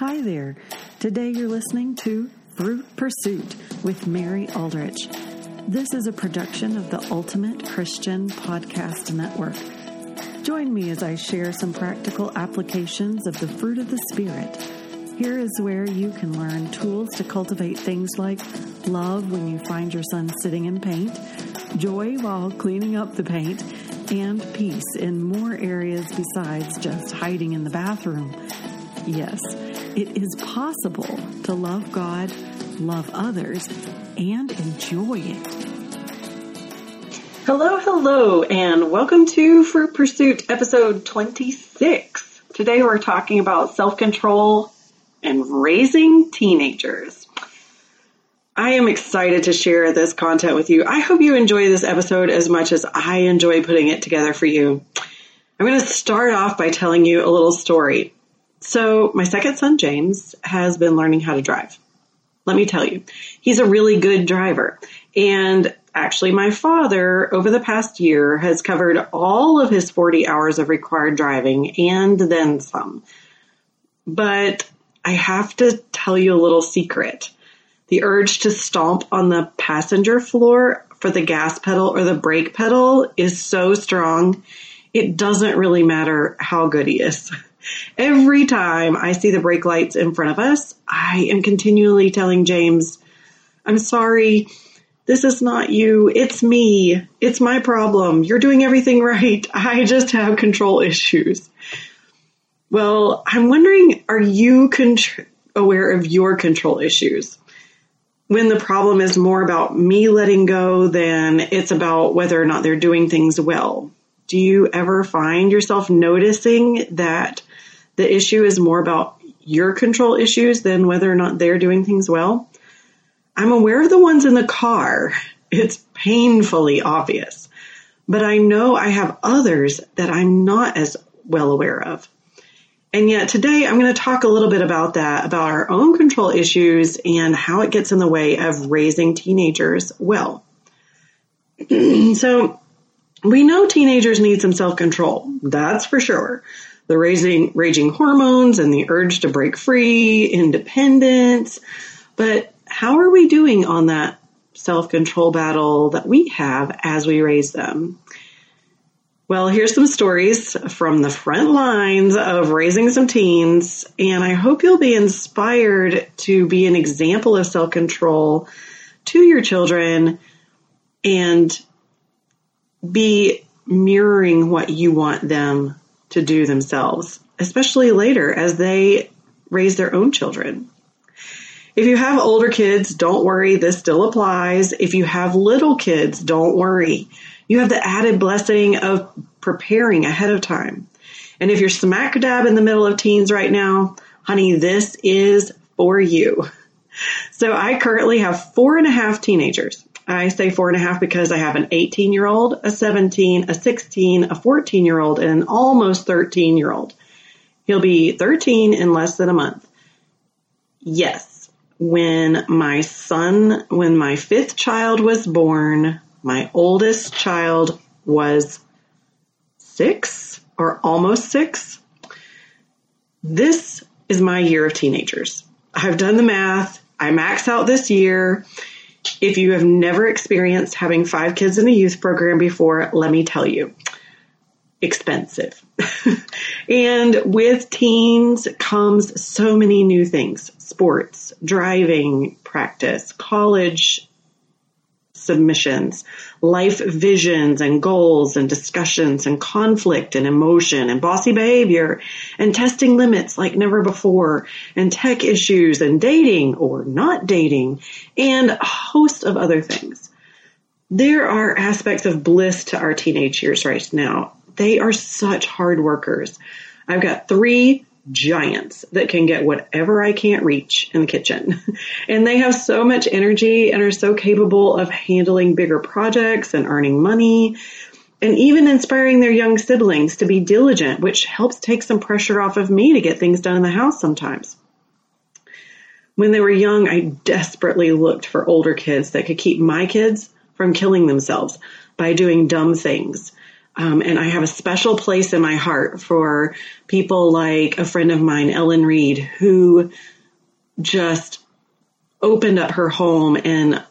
Hi there. Today you're listening to Fruit Pursuit with Mary Aldrich. This is a production of the Ultimate Christian Podcast Network. Join me as I share some practical applications of the fruit of the Spirit. Here is where you can learn tools to cultivate things like love when you find your son sitting in paint, joy while cleaning up the paint, and peace in more areas besides just hiding in the bathroom. Yes, it is possible to love God, love others, and enjoy it. Hello, and welcome to Fruit Pursuit episode 26. Today we're talking about self-control and raising teenagers. I am excited to share this content with you. I hope you enjoy this episode as much as I enjoy putting it together for you. I'm going to start off by telling you a little story. So my second son, James, has been learning how to drive. Let me tell you, he's a really good driver. And actually, my father, over the past year, has covered all of his 40 hours of required driving and then some. But I have to tell you a little secret. The urge to stomp on the passenger floor for the gas pedal or the brake pedal is so strong, it doesn't really matter how good he is. Every time I see the brake lights in front of us, I am continually telling James, I'm sorry, this is not you. It's me. It's my problem. You're doing everything right. I just have control issues. Well, I'm wondering, are you aware of your control issues? When the problem is more about me letting go than it's about whether or not they're doing things well. Do you ever find yourself noticing that the issue is more about your control issues than whether or not they're doing things well? I'm aware of the ones in the car. It's painfully obvious. But I know I have others that I'm not as well aware of. And yet today I'm going to talk a little bit about that, about our own control issues and how it gets in the way of raising teenagers well. So we know teenagers need some self-control. That's for sure. The raging hormones and the urge to break free, independence. But how are we doing on that self-control battle that we have as we raise them? Well, here's some stories from the front lines of raising some teens, and I hope you'll be inspired to be an example of self-control to your children and be mirroring what you want them to do themselves, especially later as they raise their own children. If you have older kids, don't worry, this still applies. If you have little kids, don't worry. You have the added blessing of preparing ahead of time. And if you're smack dab in the middle of teens right now, honey, this is for you. So I currently have 4.5 teenagers. I say 4.5 because I have an 18-year-old, a 17, a 16, a 14-year-old, and an almost 13-year-old. He'll be 13 in less than a month. Yes, when my fifth child was born, my oldest child was 6 or almost 6. This is my year of teenagers. I've done the math. I max out this year. If you have never experienced having 5 kids in a youth program before, let me tell you, expensive. And with teens comes so many new things: sports, driving practice, college submissions, life visions and goals and discussions and conflict and emotion and bossy behavior and testing limits like never before and tech issues and dating or not dating and a host of other things. There are aspects of bliss to our teenage years right now. They are such hard workers. I've got 3 giants that can get whatever I can't reach in the kitchen. And they have so much energy and are so capable of handling bigger projects and earning money and even inspiring their young siblings to be diligent, which helps take some pressure off of me to get things done in the house sometimes. When they were young, I desperately looked for older kids that could keep my kids from killing themselves by doing dumb things. And I have a special place in my heart for people like a friend of mine, Ellen Reed, who just opened up her home and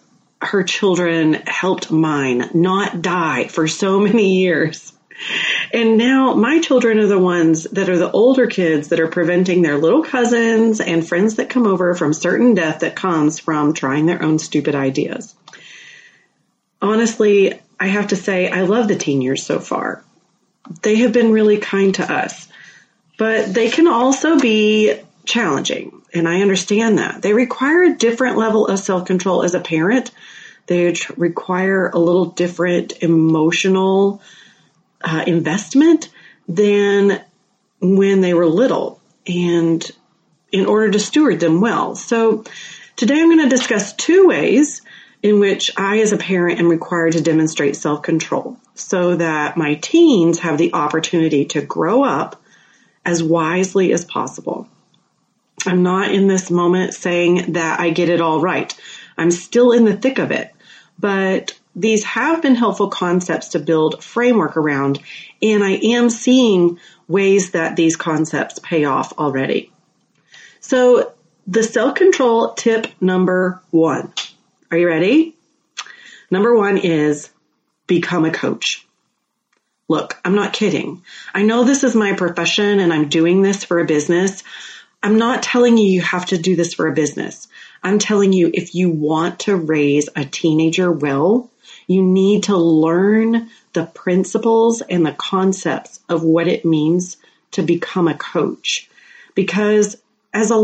her children helped mine not die for so many years. And now my children are the ones that are the older kids that are preventing their little cousins and friends that come over from certain death that comes from trying their own stupid ideas. Honestly, I have to say, I love the teen years so far. They have been really kind to us, but they can also be challenging, and I understand that. They require a different level of self-control as a parent. They require a little different emotional investment than when they were little, and in order to steward them well. So today I'm going to discuss two ways in which I as a parent am required to demonstrate self-control so that my teens have the opportunity to grow up as wisely as possible. I'm not in this moment saying that I get it all right. I'm still in the thick of it, but these have been helpful concepts to build framework around, and I am seeing ways that these concepts pay off already. So the self-control tip number one. Are you ready? Number one is become a coach. Look, I'm not kidding. I know this is my profession and I'm doing this for a business. I'm not telling you have to do this for a business. I'm telling you, if you want to raise a teenager well, you need to learn the principles and the concepts of what it means to become a coach. Because as a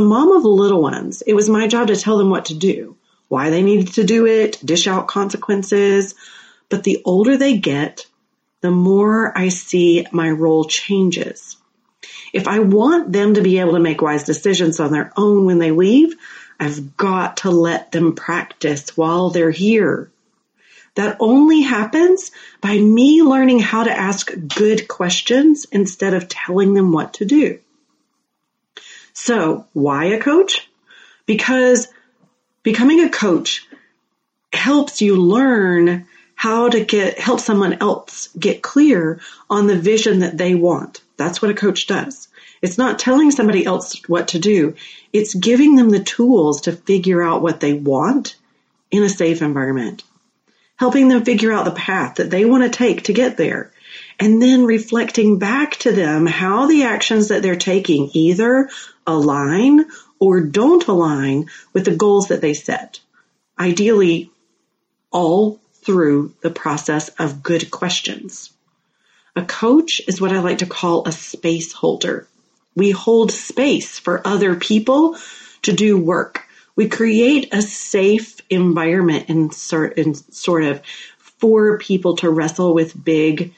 mom of little ones, it was my job to tell them what to do, why they needed to do it, dish out consequences. But the older they get, the more I see my role changes. If I want them to be able to make wise decisions on their own when they leave, I've got to let them practice while they're here. That only happens by me learning how to ask good questions instead of telling them what to do. So, why a coach? Because becoming a coach helps you learn how to help someone else get clear on the vision that they want. That's what a coach does. It's not telling somebody else what to do. It's giving them the tools to figure out what they want in a safe environment, helping them figure out the path that they want to take to get there, and then reflecting back to them how the actions that they're taking either align or don't align with the goals that they set. Ideally, all through the process of good questions. A coach is what I like to call a space holder. We hold space for other people to do work. We create a safe environment and sort of for people to wrestle with big,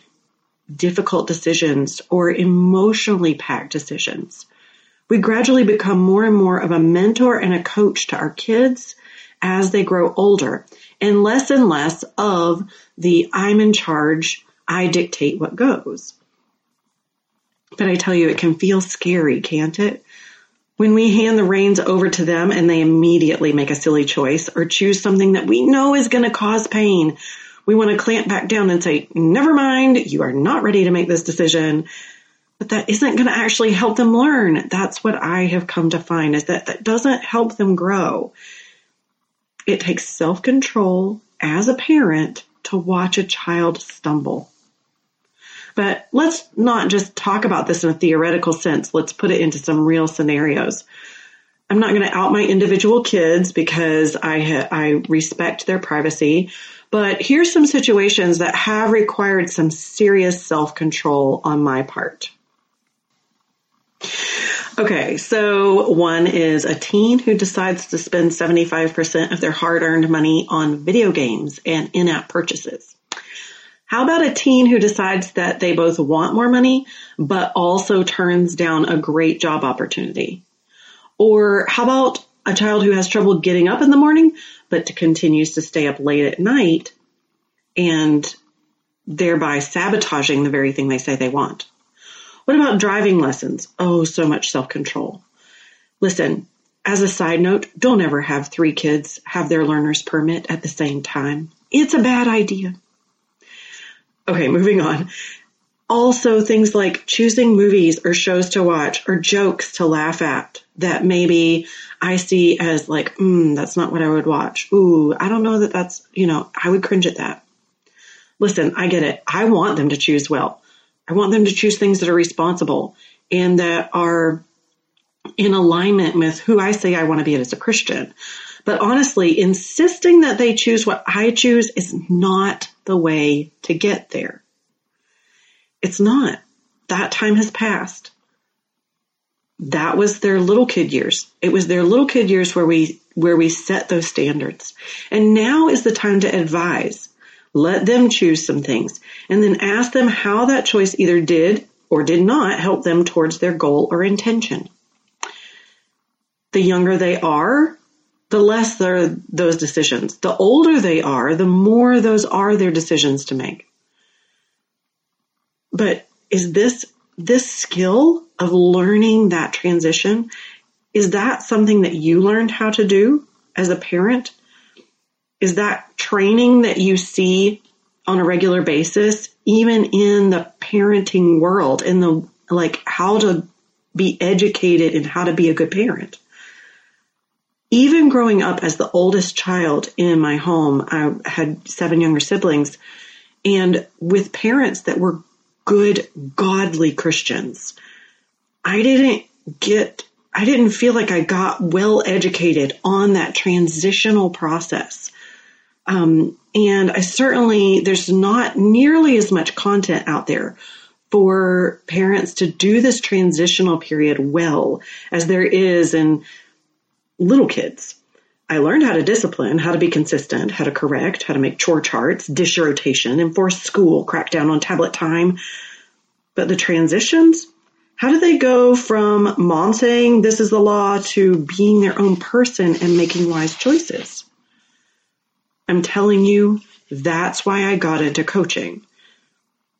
difficult decisions or emotionally packed decisions. We gradually become more and more of a mentor and a coach to our kids as they grow older, and less of the I'm in charge, I dictate what goes. But I tell you, it can feel scary, can't it? When we hand the reins over to them and they immediately make a silly choice or choose something that we know is going to cause pain, we want to clamp back down and say, never mind, you are not ready to make this decision. But that isn't going to actually help them learn. That's what I have come to find, is that doesn't help them grow. It takes self-control as a parent to watch a child stumble. But let's not just talk about this in a theoretical sense. Let's put it into some real scenarios. I'm not going to out my individual kids because I respect their privacy, but here's some situations that have required some serious self-control on my part. Okay, so one is a teen who decides to spend 75% of their hard-earned money on video games and in-app purchases. How about a teen who decides that they both want more money, but also turns down a great job opportunity? Or how about a child who has trouble getting up in the morning, but continues to stay up late at night and thereby sabotaging the very thing they say they want? What about driving lessons? Oh, so much self-control. Listen, as a side note, don't ever have three kids have their learner's permit at the same time. It's a bad idea. Okay, moving on. Also things like choosing movies or shows to watch or jokes to laugh at that maybe I see as like, that's not what I would watch. Ooh, I don't know that that's, I would cringe at that. Listen, I get it. I want them to choose well. I want them to choose things that are responsible and that are in alignment with who I say I want to be as a Christian. But honestly, insisting that they choose what I choose is not the way to get there. It's not. That time has passed. That was their little kid years. It was their little kid years where we set those standards. And now is the time to advise. Let them choose some things and then ask them how that choice either did or did not help them towards their goal or intention. The younger they are, the less are those decisions. The older they are, the more those are their decisions to make. But is this skill of learning that transition, is that something that you learned how to do as a parent? Is that training that you see on a regular basis, even in the parenting world, in the how to be educated and how to be a good parent? Even growing up as the oldest child in my home, I had 7 younger siblings, and with parents that were good, godly Christians. I didn't feel like I got well educated on that transitional process. And I certainly, there's not nearly as much content out there for parents to do this transitional period well as there is in little kids. I learned how to discipline, how to be consistent, how to correct, how to make chore charts, dish rotation, enforce school, crack down on tablet time. But the transitions, how do they go from mom saying this is the law to being their own person and making wise choices? I'm telling you, that's why I got into coaching.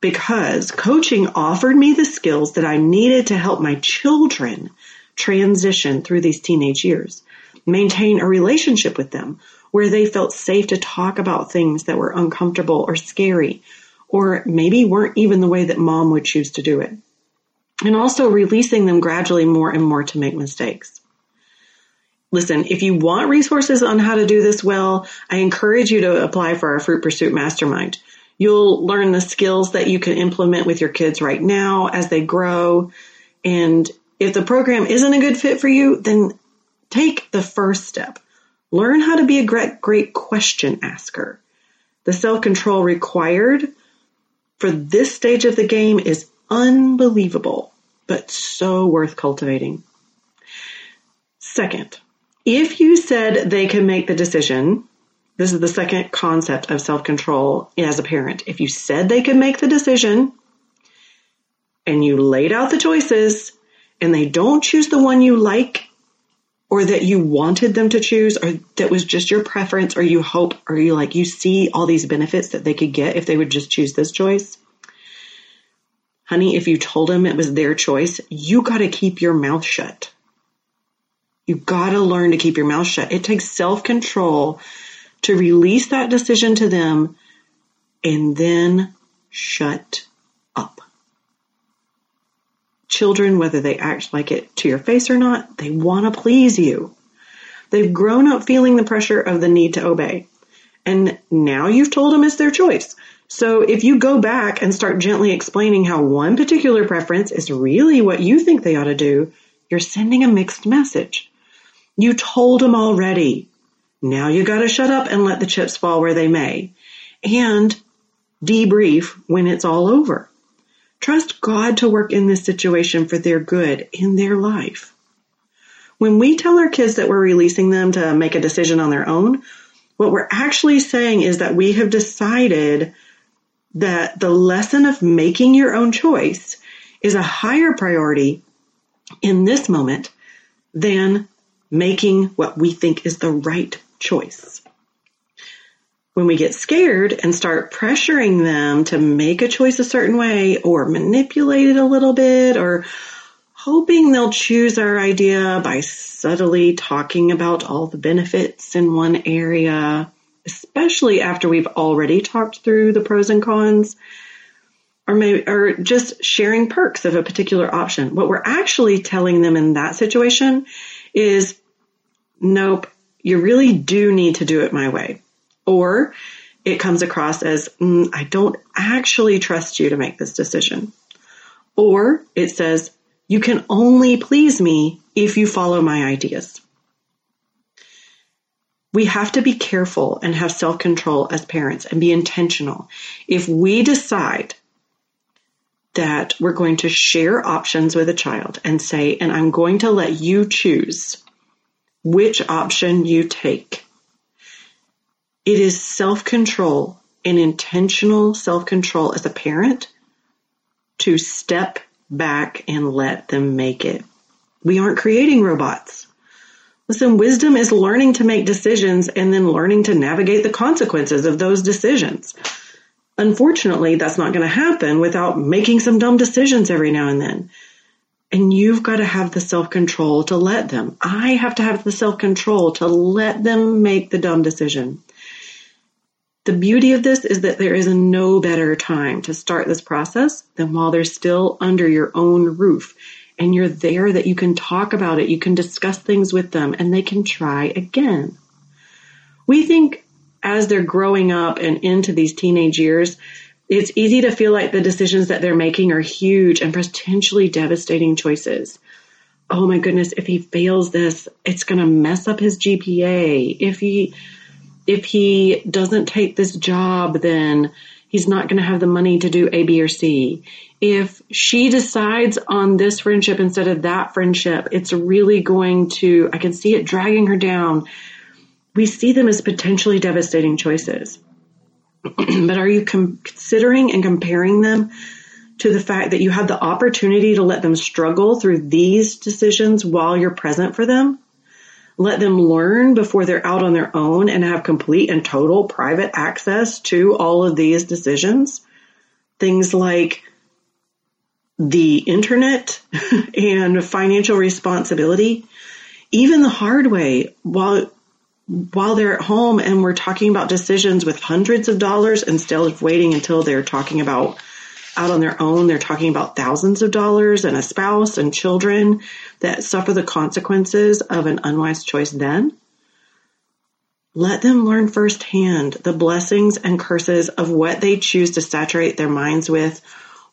Because coaching offered me the skills that I needed to help my children transition through these teenage years. Maintain a relationship with them where they felt safe to talk about things that were uncomfortable or scary, or maybe weren't even the way that mom would choose to do it. And also releasing them gradually more and more to make mistakes. Listen, if you want resources on how to do this well, I encourage you to apply for our Fruit Pursuit Mastermind. You'll learn the skills that you can implement with your kids right now as they grow. And if the program isn't a good fit for you, then take the first step. Learn how to be a great question asker. The self-control required for this stage of the game is unbelievable, but so worth cultivating. Second, if you said they can make the decision, this is the second concept of self-control as a parent. If you said they could make the decision and you laid out the choices and they don't choose the one you like, or that you wanted them to choose, or that was just your preference, or you hope, or you see all these benefits that they could get if they would just choose this choice. Honey, if you told them it was their choice, you got to keep your mouth shut. You got to learn to keep your mouth shut. It takes self-control to release that decision to them and then shut up. Children, whether they act like it to your face or not, they want to please you. They've grown up feeling the pressure of the need to obey. And now you've told them it's their choice. So if you go back and start gently explaining how one particular preference is really what you think they ought to do, you're sending a mixed message. You told them already. Now you got to shut up and let the chips fall where they may. And debrief when it's all over. Trust God to work in this situation for their good in their life. When we tell our kids that we're releasing them to make a decision on their own, what we're actually saying is that we have decided that the lesson of making your own choice is a higher priority in this moment than making what we think is the right choice. When we get scared and start pressuring them to make a choice a certain way or manipulate it a little bit or hoping they'll choose our idea by subtly talking about all the benefits in one area, especially after we've already talked through the pros and cons, or just sharing perks of a particular option. What we're actually telling them in that situation is, nope, you really do need to do it my way. Or it comes across as, I don't actually trust you to make this decision. Or it says, you can only please me if you follow my ideas. We have to be careful and have self-control as parents and be intentional. If we decide that we're going to share options with a child and say, and I'm going to let you choose which option you take, it is self-control and intentional self-control as a parent to step back and let them make it. We aren't creating robots. Listen, wisdom is learning to make decisions and then learning to navigate the consequences of those decisions. Unfortunately, that's not going to happen without making some dumb decisions every now and then. And you've got to have the self-control to let them. I have to have the self-control to let them make the dumb decision. The beauty of this is that there is no better time to start this process than while they're still under your own roof. And you're there that you can talk about it. You can discuss things with them and they can try again. We think as they're growing up and into these teenage years, it's easy to feel like the decisions that they're making are huge and potentially devastating choices. Oh my goodness, if he fails this, it's going to mess up his GPA. If he doesn't take this job, then he's not going to have the money to do A, B, or C. If she decides on this friendship instead of that friendship, it's really going to, I can see it dragging her down. We see them as potentially devastating choices. But are you considering and comparing them to the fact that you have the opportunity to let them struggle through these decisions while you're present for them? Let them learn before they're out on their own and have complete and total private access to all of these decisions. Things like the internet and financial responsibility, even the hard way while they're at home and we're talking about decisions with hundreds of dollars instead of waiting until they're talking about out on their own, they're talking about thousands of dollars and a spouse and children that suffer the consequences of an unwise choice then. Let them learn firsthand the blessings and curses of what they choose to saturate their minds with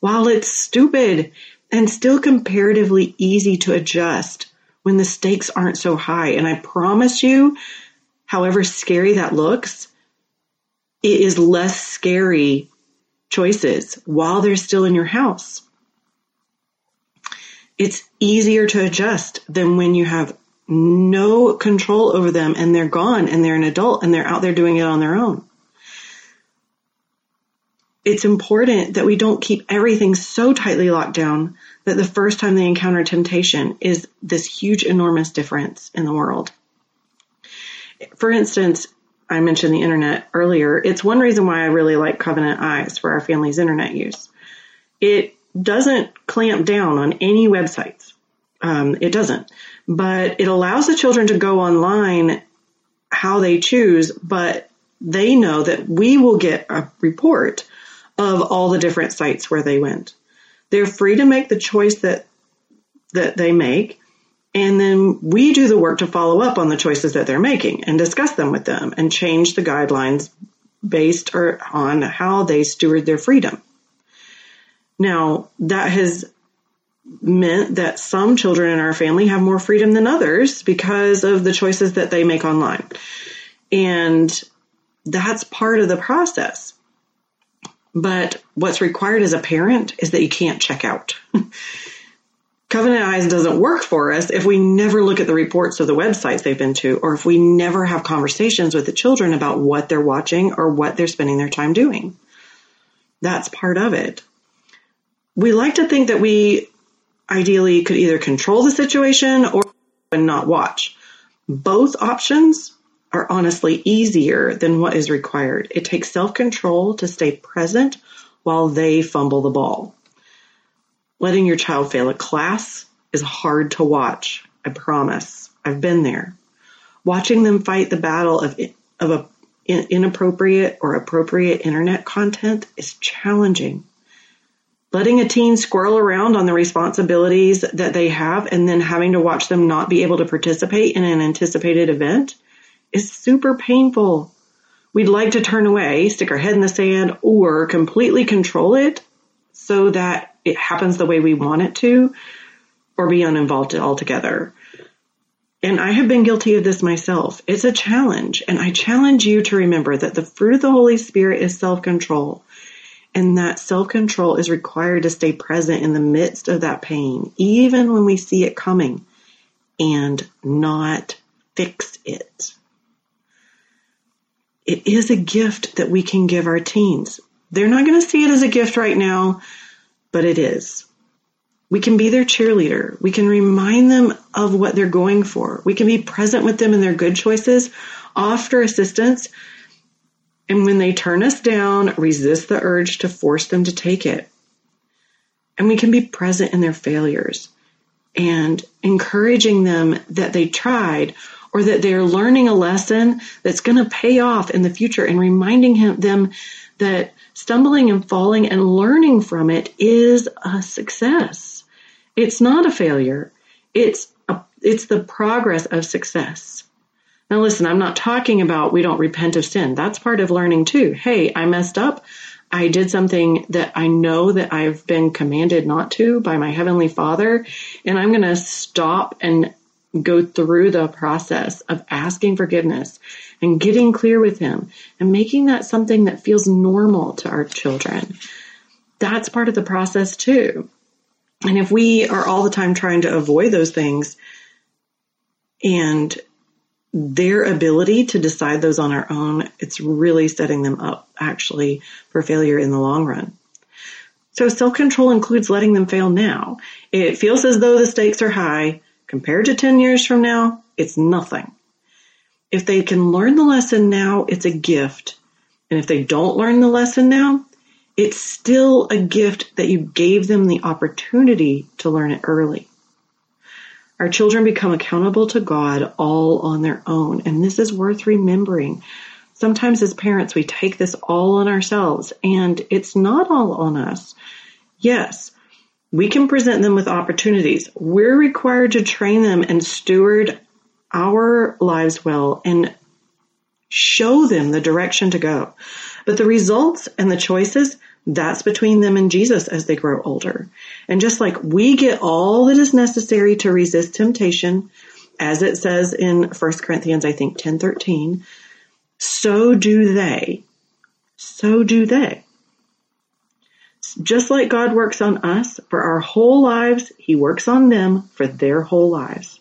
while it's stupid and still comparatively easy to adjust when the stakes aren't so high. And I promise you, however scary that looks, it is less scary choices while they're still in your house. It's easier to adjust than when you have no control over them and they're gone and they're an adult and they're out there doing it on their own. It's important that we don't keep everything so tightly locked down that the first time they encounter temptation is this huge, enormous difference in the world. For instance, I mentioned the internet earlier. It's one reason why I really like Covenant Eyes for our family's internet use. It doesn't clamp down on any websites. It doesn't. But it allows the children to go online how they choose, but they know that we will get a report of all the different sites where they went. They're free to make the choice that they make. And then we do the work to follow up on the choices that they're making and discuss them with them and change the guidelines based on how they steward their freedom. Now, that has meant that some children in our family have more freedom than others because of the choices that they make online. And that's part of the process. But what's required as a parent is that you can't check out. Covenant Eyes doesn't work for us if we never look at the reports of the websites they've been to, or if we never have conversations with the children about what they're watching or what they're spending their time doing. That's part of it. We like to think that we ideally could either control the situation or not watch. Both options are honestly easier than what is required. It takes self-control to stay present while they fumble the ball. Letting your child fail a class is hard to watch. I promise. I've been there. Watching them fight the battle of inappropriate or appropriate internet content is challenging. letting a teen squirrel around on the responsibilities that they have and then having to watch them not be able to participate in an anticipated event is super painful. We'd like to turn away, stick our head in the sand, or completely control it so that it happens the way we want it to, or be uninvolved altogether. And I have been guilty of this myself. It's a challenge, and I challenge you to remember that the fruit of the Holy Spirit is self-control. And that self-control is required to stay present in the midst of that pain, even when we see it coming, and not fix it. It is a gift that we can give our teens. They're not going to see it as a gift right now, but it is. We can be their cheerleader. We can remind them of what they're going for. We can be present with them in their good choices, offer assistance, and when they turn us down, resist the urge to force them to take it. And we can be present in their failures and encouraging them that they tried or that they're learning a lesson that's going to pay off in the future, and reminding them that stumbling and falling and learning from it is a success. It's not a failure. It's the progress of success. Now listen, I'm not talking about we don't repent of sin. That's part of learning too. Hey, I messed up. I did something that I know that I've been commanded not to by my Heavenly Father, and I'm going to stop and go through the process of asking forgiveness and getting clear with Him and making that something that feels normal to our children. That's part of the process too. And if we are all the time trying to avoid those things and their ability to decide those on our own, it's really setting them up actually for failure in the long run. So self-control includes letting them fail now. It feels as though the stakes are high. Compared to 10 years from now, it's nothing. If they can learn the lesson now, it's a gift. And if they don't learn the lesson now, it's still a gift that you gave them the opportunity to learn it early. Our children become accountable to God all on their own, and this is worth remembering. Sometimes as parents, we take this all on ourselves, and it's not all on us. Yes, we can present them with opportunities. We're required to train them and steward our lives well and show them the direction to go. But the results and the choices, that's between them and Jesus as they grow older. And just like we get all that is necessary to resist temptation, as it says in 1 Corinthians, I think, 10:13, so do they. So do they. Just like God works on us for our whole lives, He works on them for their whole lives.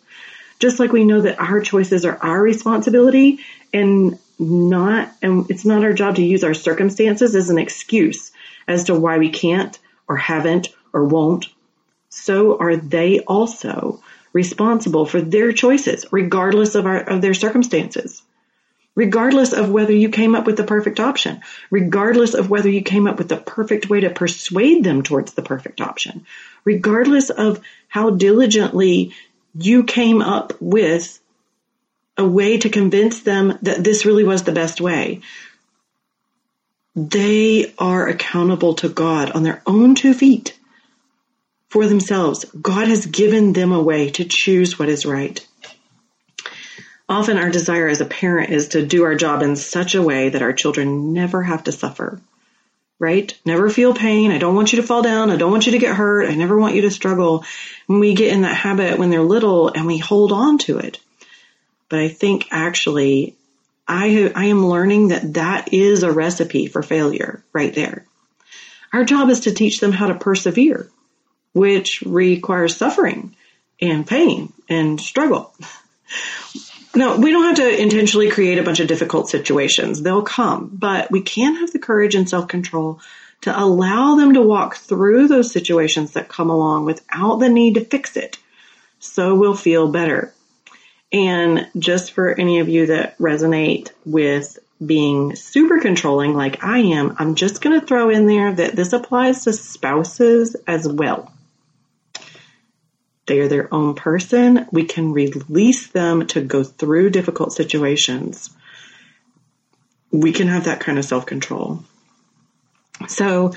Just like we know that our choices are our responsibility and it's not our job to use our circumstances as an excuse as to why we can't or haven't or won't, so are they also responsible for their choices, regardless of their circumstances, regardless of whether you came up with the perfect option, regardless of whether you came up with the perfect way to persuade them towards the perfect option, regardless of how diligently you came up with a way to convince them that this really was the best way. They are accountable to God on their own two feet for themselves. God has given them a way to choose what is right. Often our desire as a parent is to do our job in such a way that our children never have to suffer, right? Never feel pain. I don't want you to fall down. I don't want you to get hurt. I never want you to struggle. And we get in that habit when they're little and we hold on to it. But I think actually I am learning that is a recipe for failure right there. Our job is to teach them how to persevere, which requires suffering and pain and struggle. Now, we don't have to intentionally create a bunch of difficult situations. They'll come, but we can have the courage and self-control to allow them to walk through those situations that come along without the need to fix it. So we'll feel better. And just for any of you that resonate with being super controlling like I am, I'm just going to throw in there that this applies to spouses as well. They are their own person. We can release them to go through difficult situations. We can have that kind of self-control. So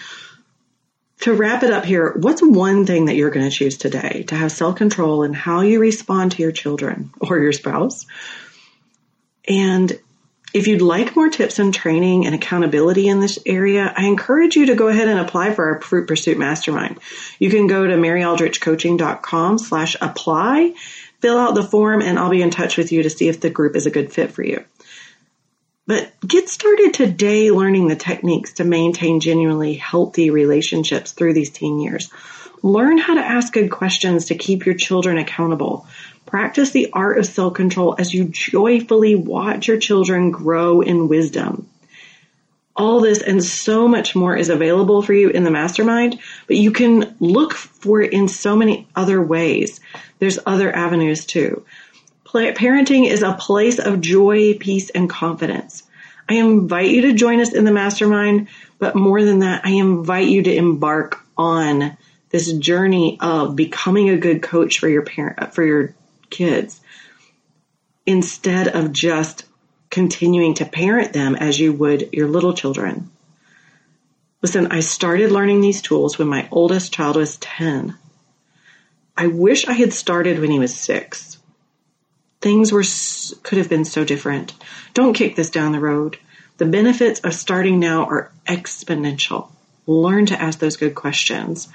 to wrap it up here, what's one thing that you're going to choose today to have self-control in how you respond to your children or your spouse? And if you'd like more tips and training and accountability in this area, I encourage you to go ahead and apply for our Fruit Pursuit Mastermind. You can go to maryaldrichcoaching.com/apply, fill out the form, and I'll be in touch with you to see if the group is a good fit for you. But get started today learning the techniques to maintain genuinely healthy relationships through these teen years. Learn how to ask good questions to keep your children accountable. Practice the art of self-control as you joyfully watch your children grow in wisdom. All this and so much more is available for you in the Mastermind, but you can look for it in so many other ways. There's other avenues too. Parenting is a place of joy, peace, and confidence. I invite you to join us in the Mastermind, but more than that, I invite you to embark on this journey of becoming a good coach for your parent, for your kids, instead of just continuing to parent them as you would your little children. Listen, I started learning these tools when my oldest child was 10. I wish I had started when he was 6. Things could have been so different. Don't kick this down the road. The benefits of starting now are exponential. Learn to ask those good questions.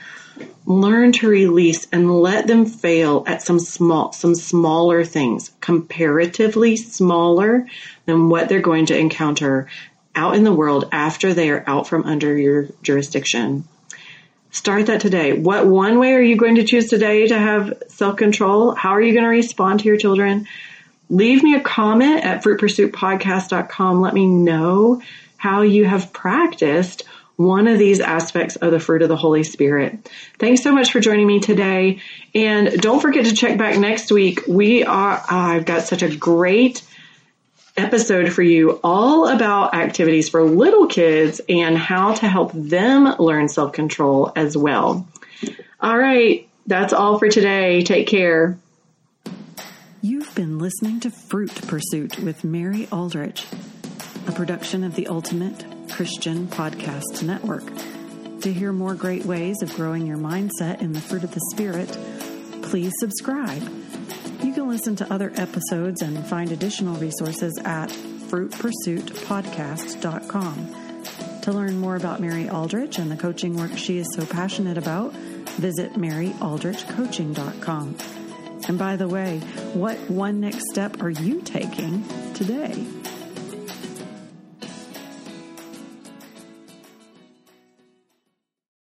Learn to release and let them fail at some smaller things, comparatively smaller than what they're going to encounter out in the world after they are out from under your jurisdiction. Start that today. What one way are you going to choose today to have self-control? How are you going to respond to your children? Leave me a comment at fruitpursuitpodcast.com. Let me know how you have practiced one of these aspects of the fruit of the Holy Spirit. Thanks so much for joining me today. And don't forget to check back next week. I've got such a great episode for you all about activities for little kids and how to help them learn self-control as well. All right. That's all for today. Take care. You've been listening to Fruit Pursuit with Mary Aldrich, a production of the Ultimate Christian Podcast Network. To hear more great ways of growing your mindset in the fruit of the Spirit, please subscribe. You can listen to other episodes and find additional resources at fruitpursuitpodcast.com. To learn more about Mary Aldrich and the coaching work she is so passionate about, visit maryaldrichcoaching.com. And by the way, what one next step are you taking today?